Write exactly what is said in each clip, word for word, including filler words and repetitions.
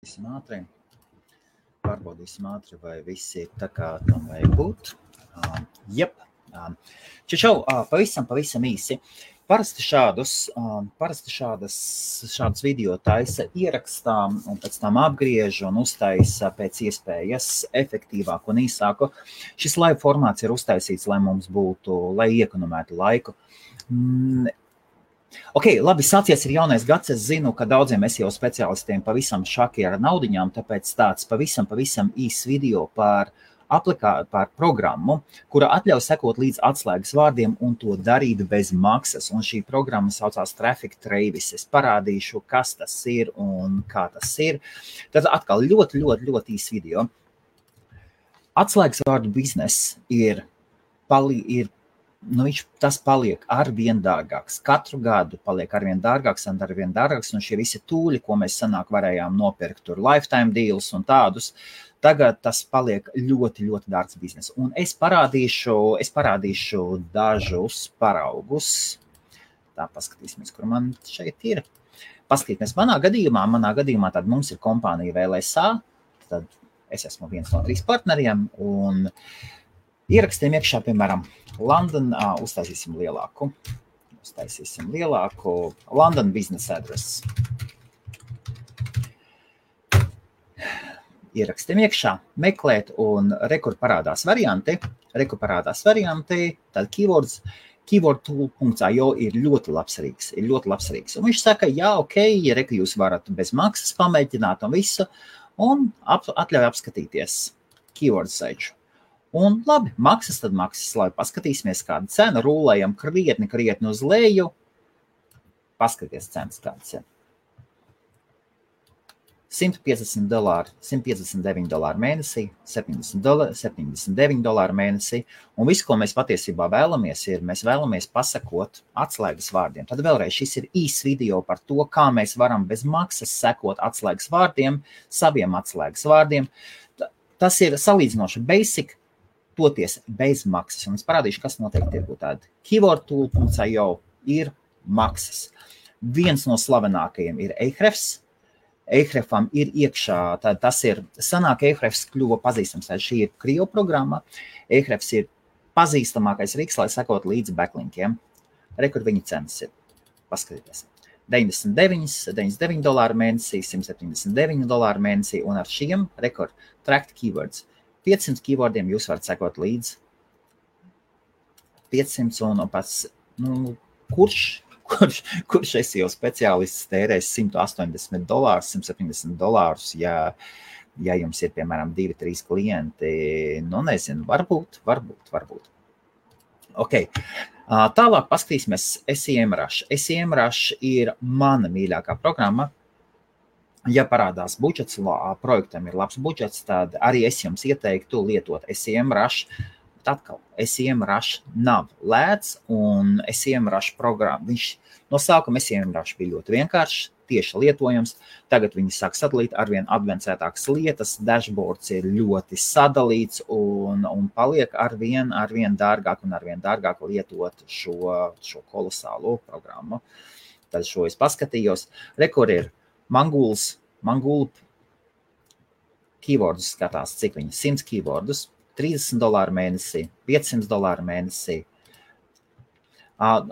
Pārbaudīsim ātri, pārbaudīsim ātri, vai visi ir tā kā tam vajag būt. Uh, jep. Uh, čau, čau, uh, pavisam, pavisam īsi. Parasti šādus, uh, parasti šādas, šādus video taisa ierakstām un pēc tam apgriež un uztaisa pēc iespējas efektīvāku un īsāku. Šis live formāts ir uztaisīts, lai mums būtu, lai iekonomētu laiku. Mm, Ok, labi, sācies ir jaunais gads, es zinu, ka daudziem S E O speciālistiem pavisam šaki ar naudiņām, tāpēc tāds pavisam, pavisam īs video par, aplikā, par programmu, kura atļauj sekot līdz atslēgas vārdiem un to darīt bez maksas. Un šī programma saucās Traffic Travis. Es parādīšu, kas tas ir un kā tas ir. Tad atkal ļoti, ļoti, ļoti īs video. Atslēgas vārdu biznes ir pali, ir Nu, viņš, tas paliek arvien dārgāks. Katru gadu paliek arvien dārgāks un arvien dārgāks, un šie visi tūļi, ko mēs sanāk varējām nopirkt, tur lifetime deals un tādus, tagad tas paliek ļoti, ļoti dārgs biznes. Un es parādīšu, es parādīšu dažus paraugus. Tā, paskatīsimies, kur man šeit ir. Paskatīsimies, manā gadījumā, manā gadījumā tad mums ir kompānija V L S A, tad es esmu viens no trīs partneriem, un ierakstiem iekšā, piemēram, London, uh, uztaisīsim lielāku, uztaisīsim lielāku, London business address. Ierakstiem iekšā, meklēt un rekur parādās varianti, rekur parādās varianti, tad keywords, keyword tool dot i o ir ļoti labs rīks, ir ļoti labs rīks. Un viņš saka, jā, ok, ja reku jūs varat bez maksas pamēģināt un visu, un ap, atļauj apskatīties keyword search. Un labi, maksas tad maksas, lai paskatīsimies kādu cenu, rulējam krietni, krietni uz leju. Paskaties cenas kādu cenu. simt piecdesmit dolāri, simt piecdesmit deviņi dolāri mēnesī, septiņdesmit dolāri, septiņdesmit deviņi dolāri mēnesī. Un viss, ko mēs patiesībā vēlamies, ir mēs vēlamies pasakot atslēgas vārdiem. Tad vēlreiz šis ir īs video par to, kā mēs varam bez maksas sekot atslēgas vārdiem, saviem atslēgas vārdiem. Tas ir salīdzinoši basic, toties bez maksas. Un es parādīšu, kas noteikti ir tādi. keyword tool dot i o ir maksas. Viens no slavenākajiem ir Ahrefs. Ahrefam ir iekšā, tad tas ir, sanāk Ahrefs kļuva pazīstams, tad šī ir krievu programma. Ahrefs ir pazīstamākais rīks, lai sekot līdz backlinkiem. Rekur viņa cenas ir. Paskatīties. deviņdesmit deviņi dolāri mēnesī, simt septiņdesmit deviņi dolāri mēnesī un ar šiem rekord tracked keywords. piecsimt keywordiem jūs varat sekot līdz piecsimt un pats, nu, kurš, kurš, kurš S E O speciālists tērēs simt astoņdesmit dolārus, simt septiņdesmit dolārus, ja, ja jums ir, piemēram, divi trīs klienti, nu, nezinu, varbūt, varbūt, varbūt. Ok, tālāk paskatīsimies SEMRush. SEMRush ir mana mīļākā programma. Ja parādās budžets, projektam ir labs budžets, tad arī es jums ieteiktu lietot SEMRush. Atkal, SEMRush nav lēts un SEMRush programma. Viņš no sākuma SEMRush bija ļoti vienkāršs, tieši lietojams. Tagad viņi sāk sadalīt arvien advancētākas lietas. Dashboards ir ļoti sadalīts un, un paliek arvien, arvien dārgāk un arvien dārgāk lietot šo, šo kolosālo programmu. Tad šo es paskatījos. Rekord ir Mangools, Mangool keywordus skatās, cik viņi simts keywordus, trīsdesmit dolāri mēnesī, piecsimt dolāri mēnesī. Uh,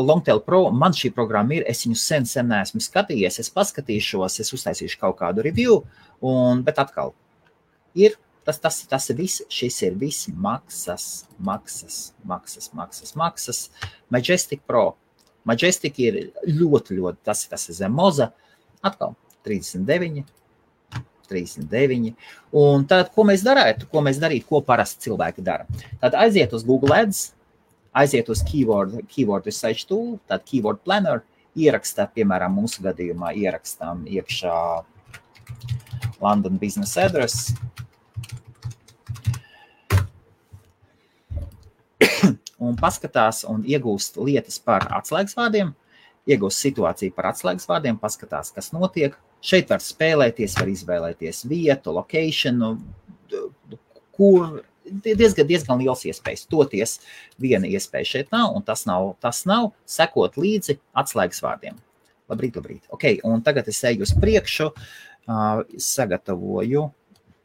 Longtail Pro, man šī programma ir, es viņu sen, sen neesmu skatījies, es paskatīšos, es uztaisīšu kaut kādu review, un, bet atkal, ir, tas, tas, tas ir viss, šis ir viss maksas, maksas, maksas, maksas, maksas. Majestic Pro, Majestic ir ļoti, ļoti, tas, tas ir zem moza, atkal trīsdesmit deviņi, trīsdesmit deviņi. Un tad, ko mēs darētu, ko mēs darītu, ko parasti cilvēki dara? Tad aiziet uz Google Ads, aiziet uz keyword, keyword research tool, tad keyword planner, ierakstā, piemēram, mūsu gadījumā ierakstām iekšā London business address. Un paskatās un iegūst lietas par atslēgas vārdiem. Iegūst situāciju par atslēgas vārdiem, paskatās, kas notiek. Šeit var spēlēties, var izvēlēties vietu, location, kur diezgan, diezgan liels iespējas. Toties viena iespēja šeit nav, un tas nav, tas nav sekot līdzi atslēgas vārdiem. Labrīt, labrīt. Ok, un tagad es eju uz priekšu, uh, sagatavoju,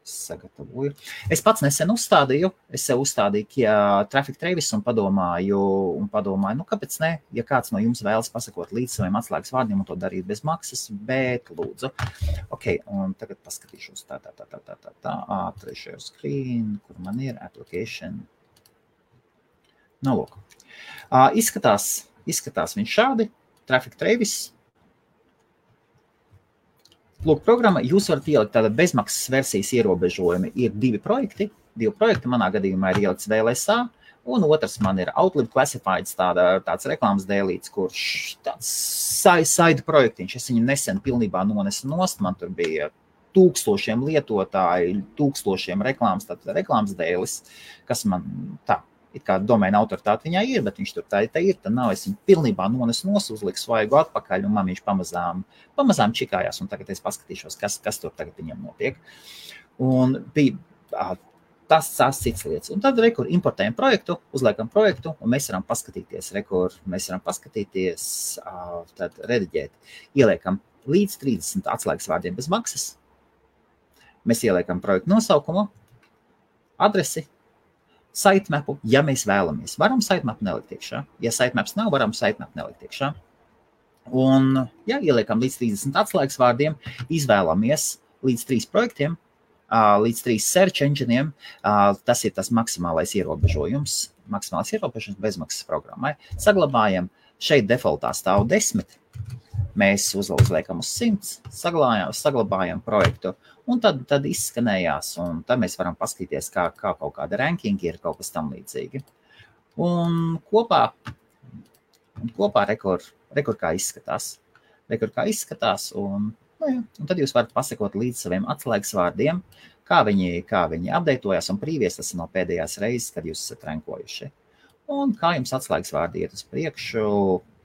sagatavoju. Es pats nesen uzstādīju, es sev uzstādīju ja Traffic Travis un padomāju, un padomāju, nu kāpēc ne, ja kāds no jums vēlas pasakot līdz saviem atslēgas vārdiem un to darīt bez maksas, bet lūdzu. Ok, un tagad paskatīšos tā, tā, tā, tā, tā, tā, tā, trešajā screen, kur man ir application. Nu, lūk. Uh, izskatās, izskatās viņš šādi, Traffic Travis. Lūk, programma, jūs varat ielikt tāda bezmaksas versijas ierobežojumi. Ir divi projekti. Divi projekti manā gadījumā ir ielikts V L S A, un otrs man ir Outlive Classifieds, tāda, tāds reklāmas dēlīts, kurš tāds side projektiņš. Es viņu nesen pilnībā nonesu nost. Man tur bija tūkstošiem lietotāji, tūkstošiem reklāmas, tātad reklāmas dēlis, kas man tā. It kā domēna autoritāte viņai ir, bet viņš tur tā, tā ir, tā nav. Es viņu pilnībā nonesu nos, uzliku svaigu atpakaļ, un man viņš pamazām, pamazām čikājās, un tagad es paskatīšos, kas, kas tur tagad viņam notiek. Un bija tas, tās cits lietas. Un tad, rekur, importējam projektu, uzliekam projektu, un mēs varam paskatīties, rekur, mēs varam paskatīties, tad rediģēt. Ieliekam līdz trīsdesmit atslēgas vārdiem bez maksas. Mēs ieliekam projektu nosaukumu, adresi, sitemapu, ja mēs vēlamies. Varam sitemapu nelikt iekšā. Ja sitemaps nav, varam sitemapu nelikt iekšā. Un, ja ieliekam līdz trīsdesmit atslēgas vārdiem, izvēlamies līdz trīs projektiem, līdz trīs search engineiem. Tas ir tas maksimālais ierobežojums, maksimālais ierobežojums bezmaksas programmai. Saglabājam, šeit defaultā stāv desmit. Mēs uzliekam uz simts, saglājām, saglabājam projektu, un tad, tad izskanējās, un tad mēs varam paskatīties, kā, kā kaut kāda rankingi ir, kaut kas tam līdzīgi. Un kopā, un kopā rekord, rekord kā izskatās, rekord kā izskatās, un, nu jā, un tad jūs varat pasakot līdz saviem atslēgas vārdiem, kā viņi, kā viņi apdeitojās un prīvies, tas ir no pēdējās reizes, kad jūs esat rankojuši. Un kā jums atslēgas vārdi iet uz priekšu,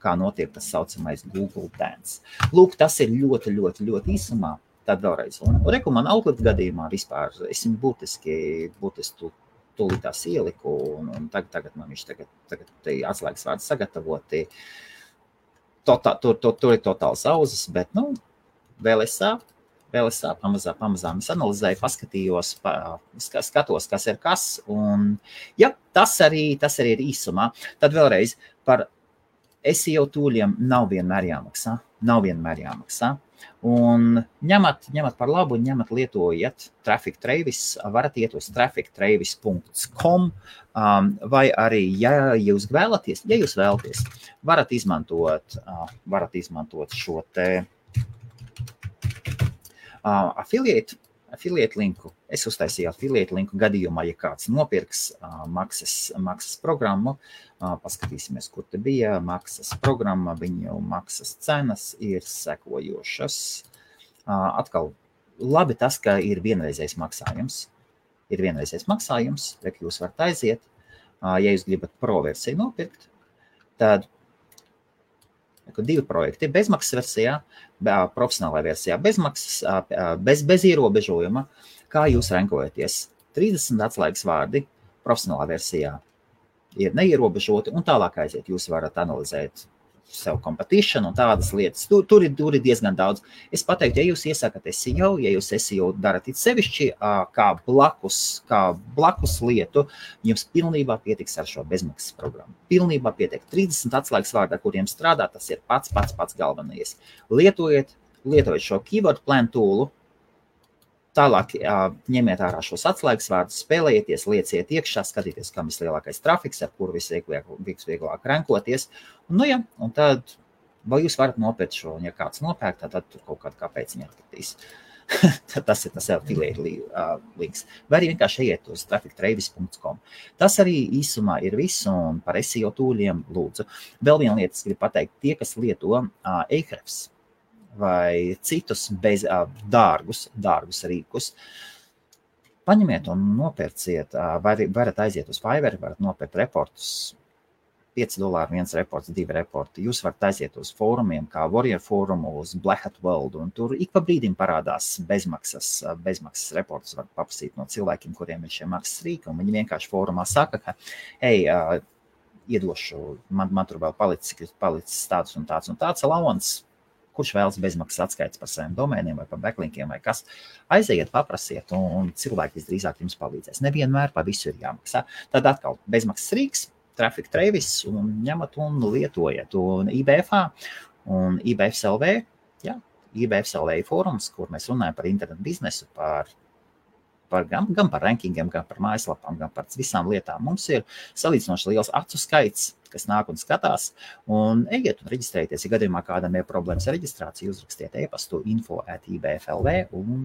kā notiek tas saucamais Google Ads. Lūk, tas ir ļoti, ļoti, ļoti īsumā. Tad vēlreiz. Un, reku, man Outlet gadījumā vispār, es viņu būtiski, būtiski tūlītās ieliku, un, un tagad, tagad man viņš tagad, tagad te atslēgas vārdi sagatavoti. Totā, tur, tur, tur ir totāls auzas, bet, nu, V L S A, V L S A pamazā, pamazām es analizēju, paskatījos, pa, skatos, kas ir kas, un, ja, tas arī, tas arī ir īsumā. Tad vēlreiz par S E O tūļiem nav vienmēr jāmaksā, nav vienmēr jāmaksā, un ņemat, ņemat par labu, ņemat lietojiet Traffic Travis, varat iet uz traffic travis dot com, um, vai arī, ja jūs vēlaties, ja jūs vēlaties, varat izmantot, uh, varat izmantot šo te uh, affiliate, affiliate linku. Es uztaisīju affiliate linku gadījumā, ja kāds nopirks uh, maksas, maksas programmu. Uh, paskatīsimies, kur te bija maksas programma. Viņu maksas cenas ir sekojošas. Uh, atkal labi tas, ka ir vienreizējs maksājums. Ir vienreizējs maksājums, rek jūs varat aiziet. Uh, ja jūs gribat pro versiju nopirkt, tad divi projekti bezmaksas versijā, profesionālajā versijā bezmaksas, bez, bez ierobežojuma, kā jūs renkojaties. trīsdesmit atslēgas vārdi profesionālā versijā ir neierobežoti, un tālāk aiziet. Jūs varat analizēt sev competition un tādas lietas. Tur, tur, ir, tur ir diezgan daudz. Es pateiktu, ja jūs iesākat S E O, ja jūs S E O darat it sevišķi, kā blakus, kā blakus lietu, jums pilnībā pietiks ar šo bezmaksas programmu. Pilnībā pietiek. trīsdesmit atslēgas vārdā, kuriem strādā, tas ir pats, pats, pats galvenais. Lietojiet, lietojiet šo keyword plan tūlu, tālāk ņemiet ārā šos atslēgas vārdus, spēlējieties, lieciet iekšā, skatīties, kam ir lielākais trafiks, ar kuru visvieglāk renkoties. Un, nu, ja, un tad, vai jūs varat nopērt šo, un ja kāds nopērk, tad, tad tur kaut kādu kāpēc viņa atkritīs. Tas ir tas affiliate links. Vai arī vienkārši ejiet uz traffic travis dot com. Tas arī īsumā ir viss, un par S E O tūļiem lūdzu. Vēl viena lieta, es gribu pateikt, tie, kas lieto Ahrefs vai citus bez, dārgus, dārgus rīkus, paņemiet un nopērciet, var, varat aiziet uz Fiverr, varat nopērt reportus, pieci dolāri, viens reports, divi reporti. Jūs varat aiziet uz fórumiem, kā Warrior Forum, uz Black Hat World, un tur ik pa brīdim parādās bezmaksas, bezmaksas reportus, var paprasīt no cilvēkiem, kuriem ir šie maksas rīki, un viņi vienkārši fórumā saka, ka, hei, iedošu, man, man tur vēl palicis, palicis tāds un tāds un tāds allowance, kurš vēlas bezmaksas atskaites par saviem domēniem vai par backlinkiem vai kas, aiziet, paprasiet, un, un cilvēki visdrīzāk jums palīdzēs. Nevienmēr pa visu ir jāmaksā. Tad atkal bezmaksas rīks, Traffic Travis, un ņemat un lietojiet. Un I B F un I B F dot L V, jā, I B F dot L V forums, kur mēs runājam par internetu biznesu, par Par gan, gan par rankingiem, gan par mājaslapām, gan par visām lietām. Mums ir salīdzinoši liels acu skaits, kas nāk un skatās. Un ejiet un reģistrējieties, ja gadījumā kādam ir problēmas ar reģistrāciju, uzrakstiet e-pastu info at i b f dot l v un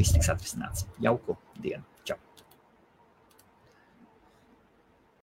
viss tiks atrisināts. Jauku dienu! Čau!